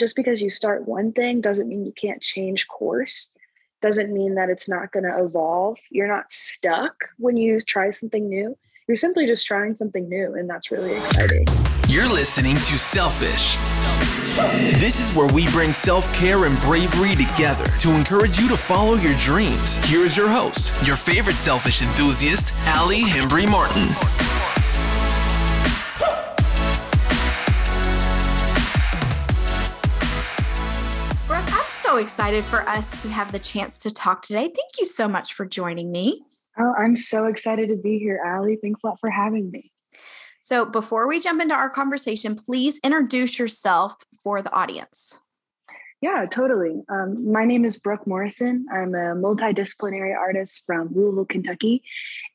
just because you start one thing doesn't mean you can't change course, doesn't mean that it's not going to evolve. You're not stuck when you try something new. You're simply just trying something new, and that's really exciting. You're listening to Selfish. This is where we bring self-care and bravery together to encourage you to follow your dreams. Here's your host, your favorite selfish enthusiast, Allie Hembry Martin. Brooke, I'm so excited for us to have the chance to talk today. Thank you so much for joining me. Oh, I'm so excited to be here, Allie. Thanks a lot for having me. So before we jump into our conversation, please introduce yourself for the audience. Yeah, totally. My name is Brooke Morrison. I'm a multidisciplinary artist from Louisville, Kentucky.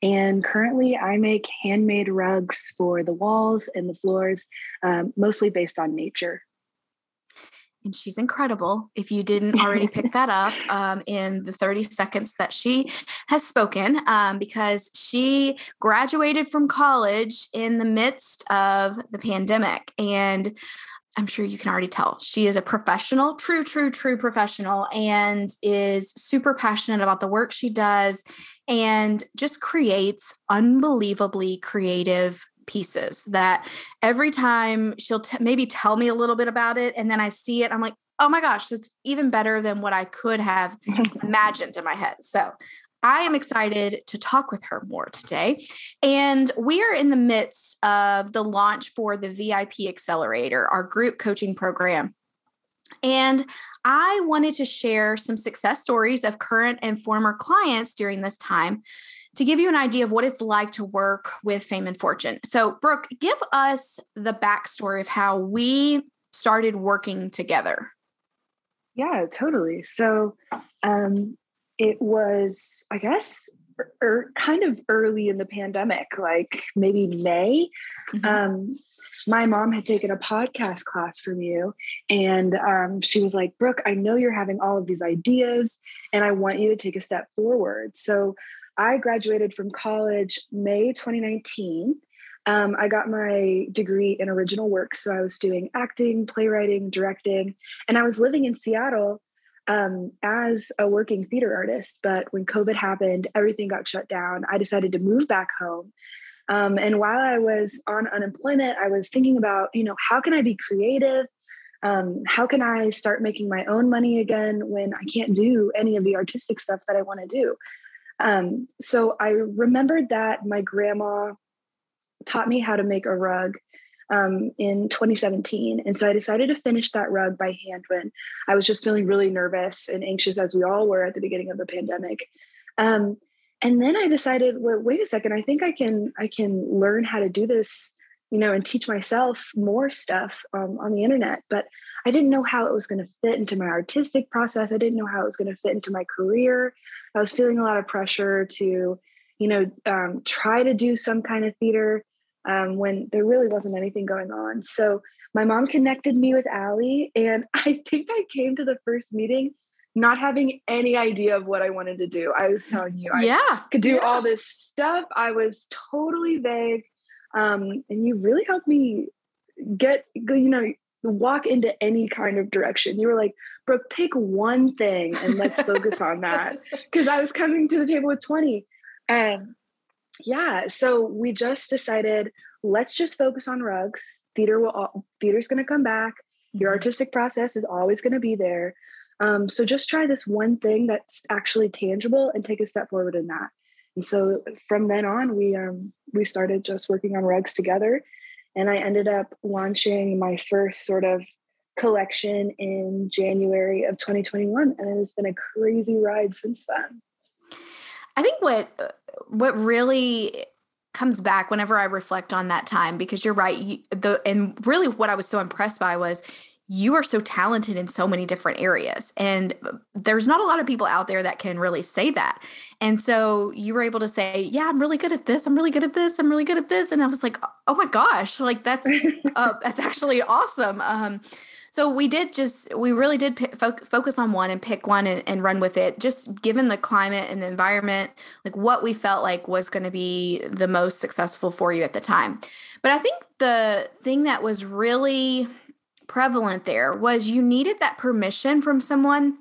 And currently I make handmade rugs for the walls and the floors, mostly based on nature. And she's incredible. If you didn't already pick that up in the 30 seconds that she has spoken, because she graduated from college in the midst of the pandemic. And I'm sure you can already tell she is a professional, true professional, and is super passionate about the work she does and just creates unbelievably creative pieces that every time she'll maybe tell me a little bit about it. And then I see it, I'm like, oh my gosh, that's even better than what I could have imagined in my head. So I am excited to talk with her more today. And we are in the midst of the launch for the VIP Accelerator, our group coaching program. And I wanted to share some success stories of current and former clients during this time to give you an idea of what it's like to work with Fame and Fortune. So Brooke, give us the backstory of how we started working together. Yeah, totally. So it was, I guess, kind of early in the pandemic, like maybe May. Mm-hmm. My mom had taken a podcast class from you, and she was like, Brooke, I know you're having all of these ideas and I want you to take a step forward. So I graduated from college May 2019. I got my degree in original work. So I was doing acting, playwriting, directing, and I was living in Seattle as a working theater artist. But when COVID happened, everything got shut down. I decided to move back home. And while I was on unemployment, I was thinking about, how can I be creative? How can I start making my own money again when I can't do any of the artistic stuff that I want to do? So I remembered that my grandma taught me how to make a rug in 2017. And so I decided to finish that rug by hand when I was just feeling really nervous and anxious, as we all were at the beginning of the pandemic. And then I decided, well, wait a second, I think I can learn how to do this, and teach myself more stuff on the internet. But I didn't know how it was going to fit into my artistic process. I didn't know how it was going to fit into my career. I was feeling a lot of pressure to, try to do some kind of theater when there really wasn't anything going on. So my mom connected me with Allie, and I think I came to the first meeting not having any idea of what I wanted to do. I was telling you, I could do all this stuff. I was totally vague. And you really helped me get, walk into any kind of direction. You were like, Brooke, pick one thing and let's focus on that. Because I was coming to the table with 20. So we just decided, let's just focus on rugs. Theater's going to come back. Your artistic process is always going to be there. So just try this one thing that's actually tangible and take a step forward in that. And so from then on, we started just working on rugs together. And I ended up launching my first sort of collection in January of 2021. And it's been a crazy ride since then. I think what really comes back whenever I reflect on that time, because you're right. And really what I was so impressed by was you are so talented in so many different areas. And there's not a lot of people out there that can really say that. And so you were able to say, yeah, I'm really good at this. I'm really good at this. I'm really good at this. And I was like, oh my gosh, like that's actually awesome. So we really did focus on one and pick one and run with it, just given the climate and the environment, like what we felt like was going to be the most successful for you at the time. But I think the thing that was really prevalent there was you needed that permission from someone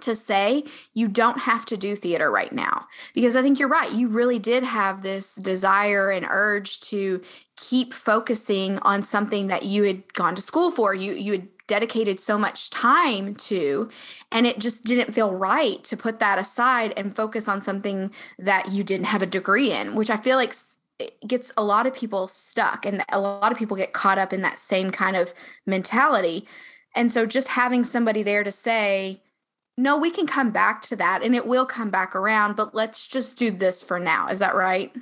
to say you don't have to do theater right now. Because I think you're right. You really did have this desire and urge to keep focusing on something that you had gone to school for, you had dedicated so much time to, and it just didn't feel right to put that aside and focus on something that you didn't have a degree in, which I feel like it gets a lot of people stuck, and a lot of people get caught up in that same kind of mentality. And so just having somebody there to say, no, we can come back to that and it will come back around, but let's just do this for now. Is that right?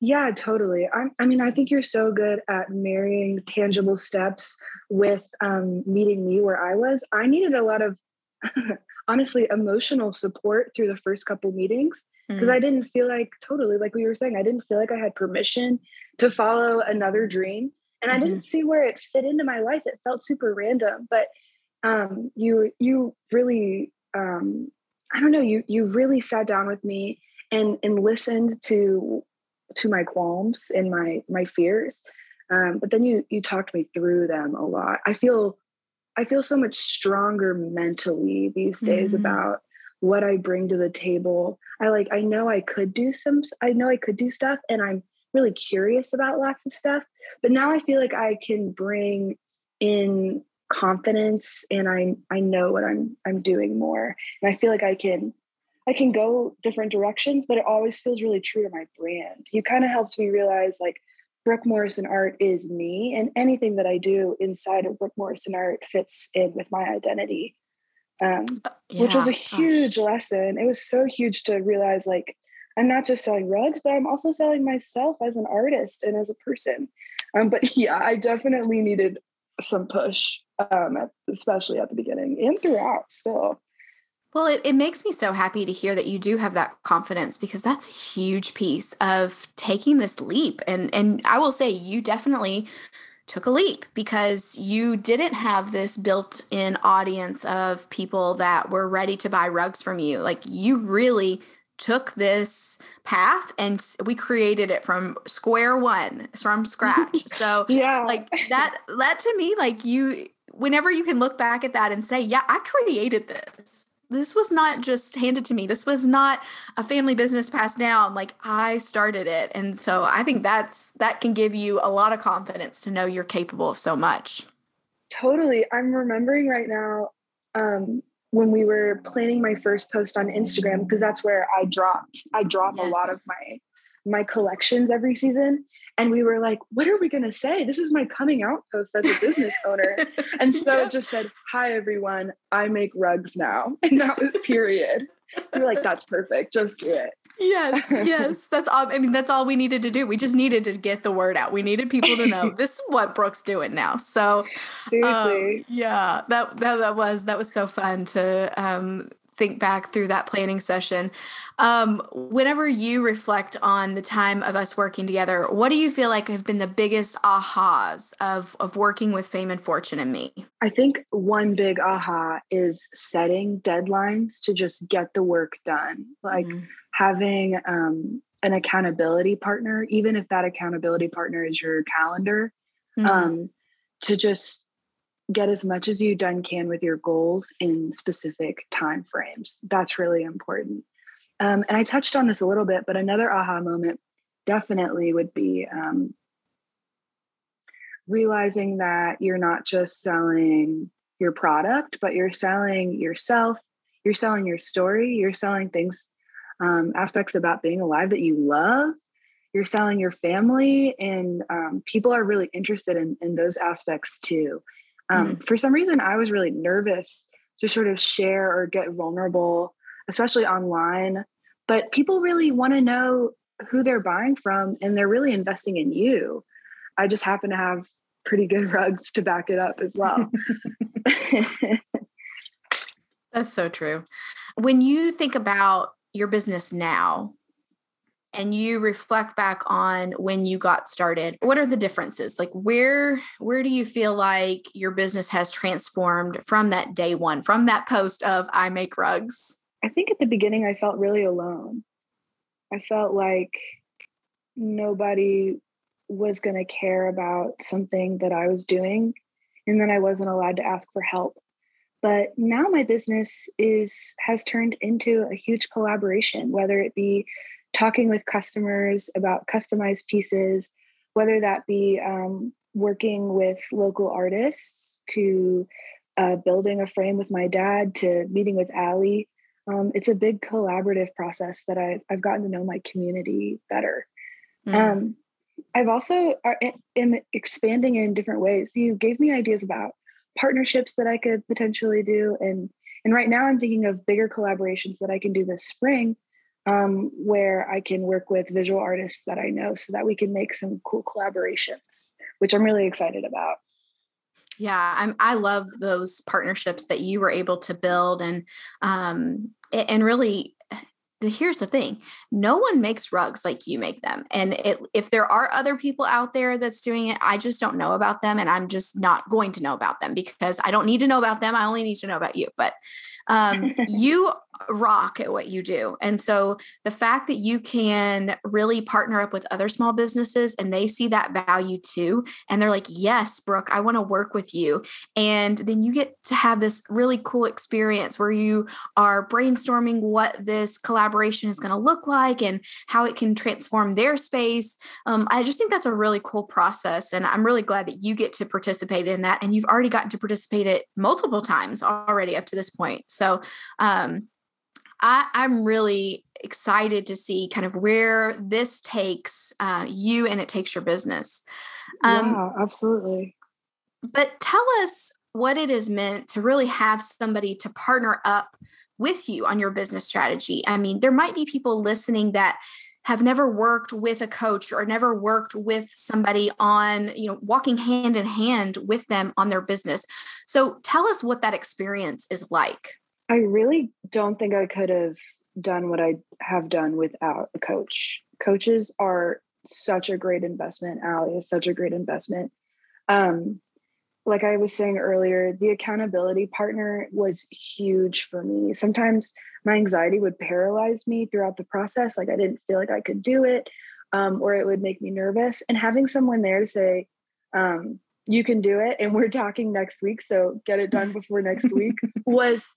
Yeah, totally. I mean, I think you're so good at marrying tangible steps with meeting me where I was. I needed a lot of, honestly, emotional support through the first couple meetings because I didn't feel like, totally, like we were saying, I didn't feel like I had permission to follow another dream. And I didn't see where it fit into my life. It felt super random, but you really, I don't know, you really sat down with me and listened to my qualms and my fears. But then you talked me through them a lot. I feel so much stronger mentally these days about what I bring to the table. I know I could do stuff, and I'm really curious about lots of stuff, but now I feel like I can bring in confidence, and I know what I'm doing more. And I feel like I can go different directions, but it always feels really true to my brand. You kind of helped me realize, like, Brooke Morrison Art is me, and anything that I do inside of Brooke Morrison Art fits in with my identity, which was a huge lesson. It was so huge to realize, like, I'm not just selling rugs, but I'm also selling myself as an artist and as a person. But yeah, I definitely needed some push, especially at the beginning and throughout still. Well, it makes me so happy to hear that you do have that confidence, because that's a huge piece of taking this leap. And I will say you definitely took a leap, because you didn't have this built-in audience of people that were ready to buy rugs from you. Like, you really took this path, and we created it from square one, from scratch. So like that to me, like, you, whenever you can look back at that and say, yeah, I created this. This was not just handed to me. This was not a family business passed down. Like, I started it. And so I think that can give you a lot of confidence to know you're capable of so much. Totally. I'm remembering right now, when we were planning my first post on Instagram, because that's where I drop a lot of my collections every season. And we were like, what are we going to say? This is my coming out post as a business owner. And so it just said, hi, everyone, I make rugs now. And that was period. We were like, that's perfect. Just do it. Yes. That's all. I mean, that's all we needed to do. We just needed to get the word out. We needed people to know this is what Brooke's doing now. So seriously, that was so fun to, think back through that planning session. Whenever you reflect on the time of us working together, what do you feel like have been the biggest ahas of working with Fame and Fortune and me? I think one big aha is setting deadlines to just get the work done. Like having an accountability partner, even if that accountability partner is your calendar, to just get as much as you done can with your goals in specific time frames. That's really important. And I touched on this a little bit, but another aha moment definitely would be realizing that you're not just selling your product, but you're selling yourself, you're selling your story, you're selling things, aspects about being alive that you love. You're selling your family, and people are really interested in those aspects too. For some reason, I was really nervous to sort of share or get vulnerable, especially online. But people really want to know who they're buying from, and they're really investing in you. I just happen to have pretty good rugs to back it up as well. That's so true. When you think about your business now, and you reflect back on when you got started, what are the differences? Like, where do you feel like your business has transformed from that day one, from that post of I make rugs? I think at the beginning, I felt really alone. I felt like nobody was going to care about something that I was doing. and that I wasn't allowed to ask for help. But now my business has turned into a huge collaboration, whether it be talking with customers about customized pieces, whether that be working with local artists, to building a frame with my dad, to meeting with Allie. It's a big collaborative process that I've gotten to know my community better. Mm. I've also am expanding in different ways. You gave me ideas about partnerships that I could potentially do. And right now I'm thinking of bigger collaborations that I can do this spring, where I can work with visual artists that I know so that we can make some cool collaborations, which I'm really excited about. Yeah. I love those partnerships that you were able to build, and really, here's the thing. No one makes rugs like you make them. And if there are other people out there that's doing it, I just don't know about them. And I'm just not going to know about them because I don't need to know about them. I only need to know about you, but you rock at what you do. And so the fact that you can really partner up with other small businesses and they see that value too. And they're like, yes, Brooke, I want to work with you. And then you get to have this really cool experience where you are brainstorming what this collaboration is going to look like and how it can transform their space. I just think that's a really cool process. And I'm really glad that you get to participate in that. And you've already gotten to participate it multiple times already up to this point. So, I'm really excited to see kind of where this takes you and it takes your business. Yeah, absolutely. But tell us what it is meant to really have somebody to partner up with you on your business strategy. I mean, there might be people listening that have never worked with a coach or never worked with somebody on, walking hand in hand with them on their business. So tell us what that experience is like. I really don't think I could have done what I have done without a coach. Coaches are such a great investment. Allie is such a great investment. Like I was saying earlier, the accountability partner was huge for me. Sometimes my anxiety would paralyze me throughout the process. Like I didn't feel like I could do it, or it would make me nervous. And having someone there to say, you can do it, and we're talking next week, so get it done before next week was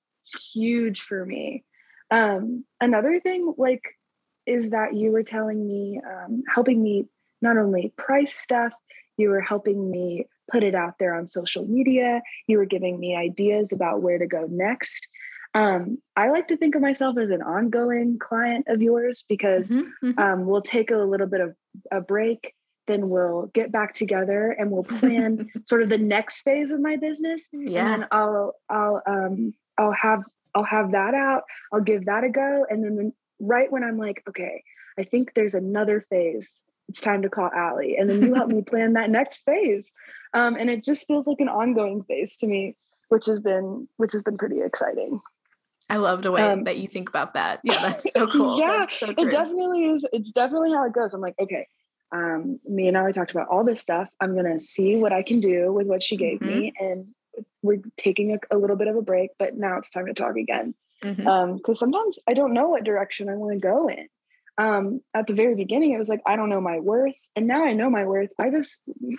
huge for me. Another thing is that you were telling me, helping me not only price stuff, you were helping me put it out there on social media. You were giving me ideas about where to go next. I like to think of myself as an ongoing client of yours because we'll take a little bit of a break, then we'll get back together and we'll plan sort of the next phase of my business. Yeah. And then I'll have that out. I'll give that a go. And then right when I'm like, okay, I think there's another phase, it's time to call Allie. And then you help me plan that next phase. And it just feels like an ongoing phase to me, which has been pretty exciting. I love the way that you think about that. Yeah, that's so cool. Yeah, so it definitely is. It's definitely how it goes. I'm like, okay, me and Allie talked about all this stuff. I'm going to see what I can do with what she gave me, and we're taking a little bit of a break, but now it's time to talk again. Because sometimes I don't know what direction I want to go in. At the very beginning, it was like, I don't know my worth. And now I know my worth.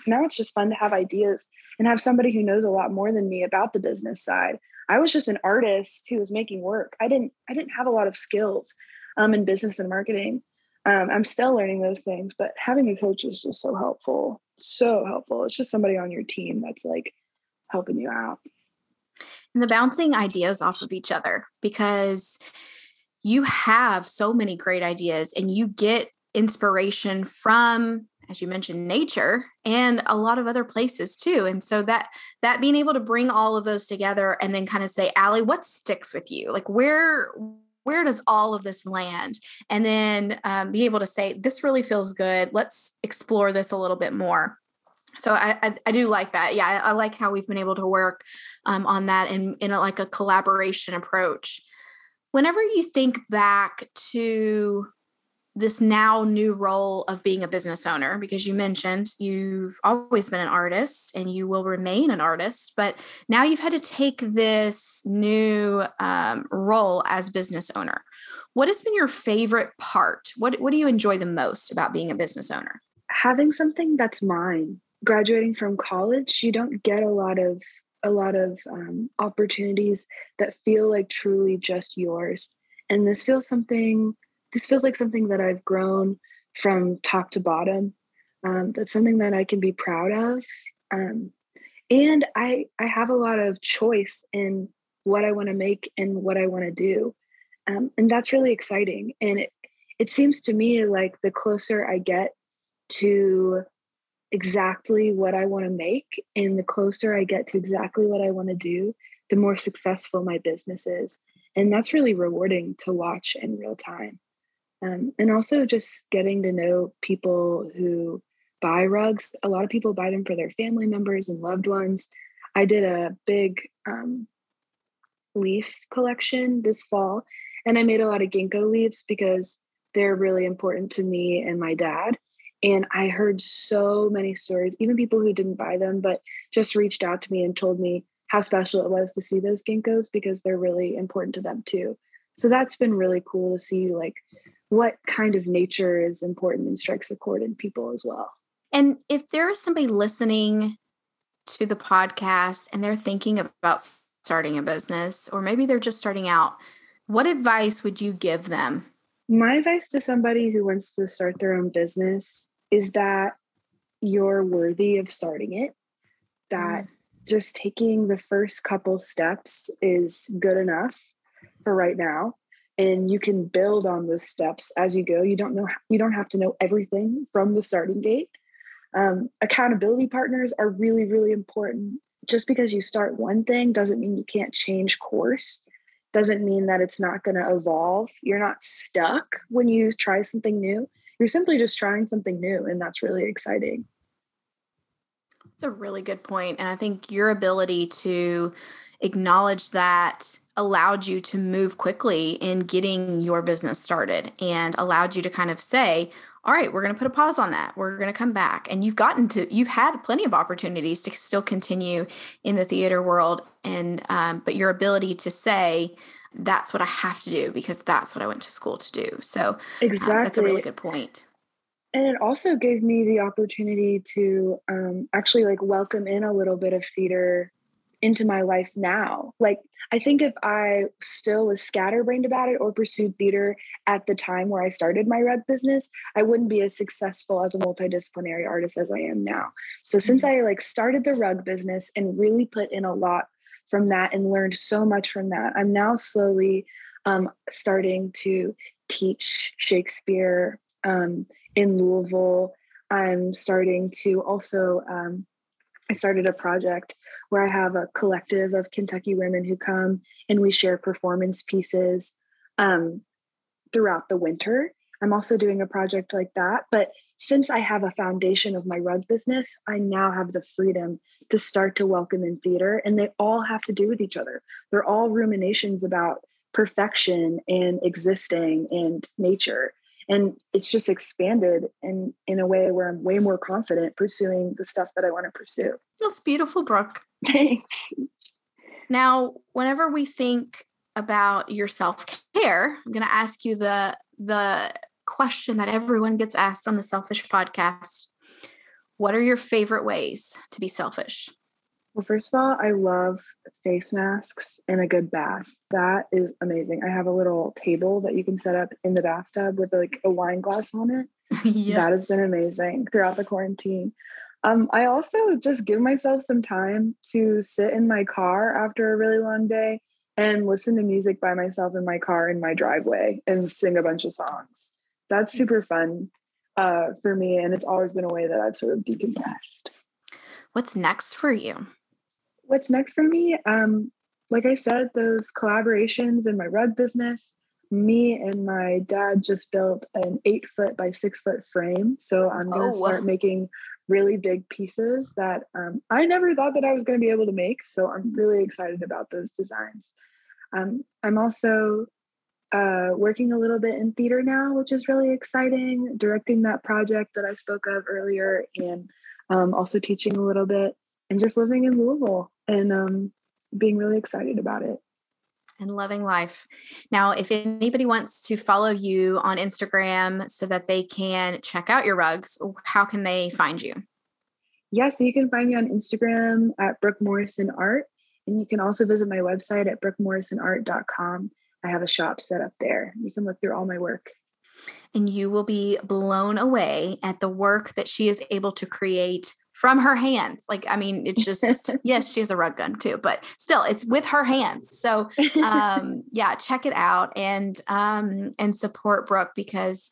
Now it's just fun to have ideas and have somebody who knows a lot more than me about the business side. I was just an artist who was making work. I didn't have a lot of skills in business and marketing. I'm still learning those things, but having a coach is just so helpful. So helpful. It's just somebody on your team that's helping you out. And the bouncing ideas off of each other, because you have so many great ideas and you get inspiration from, as you mentioned, nature and a lot of other places too. And so that being able to bring all of those together and then kind of say, Allie, what sticks with you? Where does all of this land? And then be able to say, this really feels good. Let's explore this a little bit more. So I do like that. Yeah. I like how we've been able to work on that in a collaboration approach. Whenever you think back to this now new role of being a business owner, because you mentioned you've always been an artist and you will remain an artist, but now you've had to take this new role as business owner. What has been your favorite part? What do you enjoy the most about being a business owner? Having something that's mine. graduating from college, you don't get a lot of opportunities that feel like truly just yours. And this feels like something that I've grown from top to bottom. That's something that I can be proud of. And I have a lot of choice in what I want to make and what I want to do. And that's really exciting. And it seems to me like the closer I get to exactly what I want to make and the closer I get to exactly what I want to do, the more successful my business is. And that's really rewarding to watch in real time. And also just getting to know people who buy rugs. A lot of people buy them for their family members and loved ones. I did a big leaf collection this fall, and I made a lot of ginkgo leaves because they're really important to me and my dad. And I heard so many stories, even people who didn't buy them, but just reached out to me and told me how special it was to see those ginkgos because they're really important to them too. So that's been really cool to see like what kind of nature is important and strikes a chord in people as well. And if there is somebody listening to the podcast and they're thinking about starting a business, or maybe they're just starting out, what advice would you give them? My advice to somebody who wants to start their own business is that you're worthy of starting it, that just taking the first couple steps is good enough for right now. And you can build on those steps as you go. You don't have to know everything from the starting gate. Accountability partners are really, really important. Just because you start one thing doesn't mean you can't change course. Doesn't mean that it's not going to evolve. You're not stuck when you try something new. You're simply just trying something new, and that's really exciting. That's a really good point. And I think your ability to acknowledge that allowed you to move quickly in getting your business started and allowed you to kind of say, all right, we're going to put a pause on that. We're going to come back. And you've had plenty of opportunities to still continue in the theater world. And, but your ability to say, that's what I have to do because that's what I went to school to do. So exactly. That's a really good point. And it also gave me the opportunity to actually like welcome in a little bit of theater into my life now. Like, I think if I still was scatterbrained about it or pursued theater at the time where I started my rug business, I wouldn't be as successful as a multidisciplinary artist as I am now. So since I like started the rug business and really put in a lot from that and learned so much from that, I'm now slowly starting to teach Shakespeare in Louisville. I'm starting to also, I started a project where I have a collective of Kentucky women who come and we share performance pieces throughout the winter. I'm also doing a project like that. But since I have a foundation of my rug business, I now have the freedom to start to welcome in theater, and they all have to do with each other. They're all ruminations about perfection and existing and nature. And it's just expanded in a way where I'm way more confident pursuing the stuff that I want to pursue. That's beautiful, Brooke. Thanks. Now, whenever we think about your self-care, I'm going to ask you the question that everyone gets asked on the Selfish podcast. What are your favorite ways to be selfish? Well, first of all, I love face masks and a good bath. That is amazing. I have a little table that you can set up in the bathtub with like a wine glass on it. Yes. That has been amazing throughout the quarantine. I also just give myself some time to sit in my car after a really long day and listen to music by myself in my car in my driveway and sing a bunch of songs. That's super fun for me. And it's always been a way that I've sort of decompressed. What's next for you? What's next for me? Like I said, those collaborations in my rug business. Me and my dad just built an 8-foot by 6-foot frame. So I'm going to start making really big pieces that I never thought that I was going to be able to make. So I'm really excited about those designs. I'm also working a little bit in theater now, which is really exciting. Directing that project that I spoke of earlier, and also teaching a little bit, and just living in Louisville and being really excited about it. And loving life. Now, if anybody wants to follow you on Instagram so that they can check out your rugs, how can they find you? Yeah, so you can find me on Instagram at Brooke Morrison Art. And you can also visit my website at brookemorrisonart.com. I have a shop set up there. You can look through all my work. And you will be blown away at the work that she is able to create from her hands. Like, I mean, it's just, yes, she has a rug gun too, but still it's with her hands. So, yeah, check it out and support Brooke because,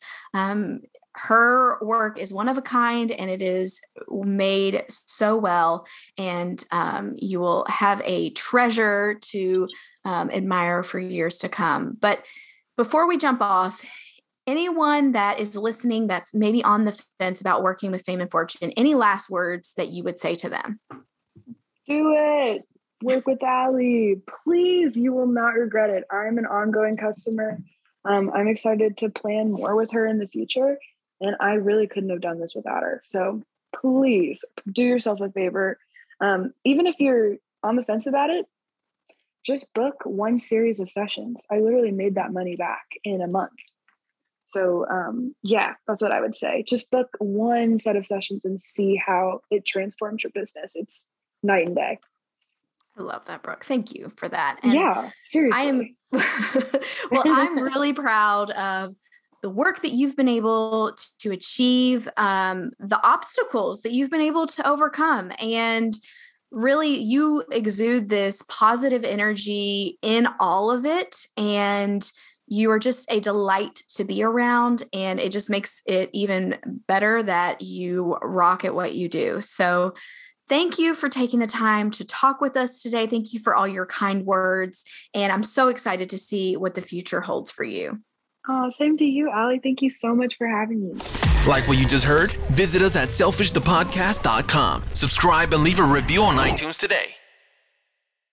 her work is one of a kind and it is made so well. And, you will have a treasure to, admire for years to come. But before we jump off, anyone that is listening that's maybe on the fence about working with Fame and Fortune, any last words that you would say to them? Do it. Work with Allie. Please, you will not regret it. I'm an ongoing customer. I'm excited to plan more with her in the future. And I really couldn't have done this without her. So please do yourself a favor. Even if you're on the fence about it, just book one series of sessions. I literally made that money back in a month. So yeah, that's what I would say. Just book one set of sessions and see how it transforms your business. It's night and day. I love that, Brooke. Thank you for that. And yeah, seriously. I'm really proud of the work that you've been able to achieve, the obstacles that you've been able to overcome. And really, you exude this positive energy in all of it. And you are just a delight to be around, and it just makes it even better that you rock at what you do. So thank you for taking the time to talk with us today. Thank you for all your kind words. And I'm so excited to see what the future holds for you. Oh, same to you, Allie. Thank you so much for having me. Like what you just heard? Visit us at selfishthepodcast.com. Subscribe and leave a review on iTunes today.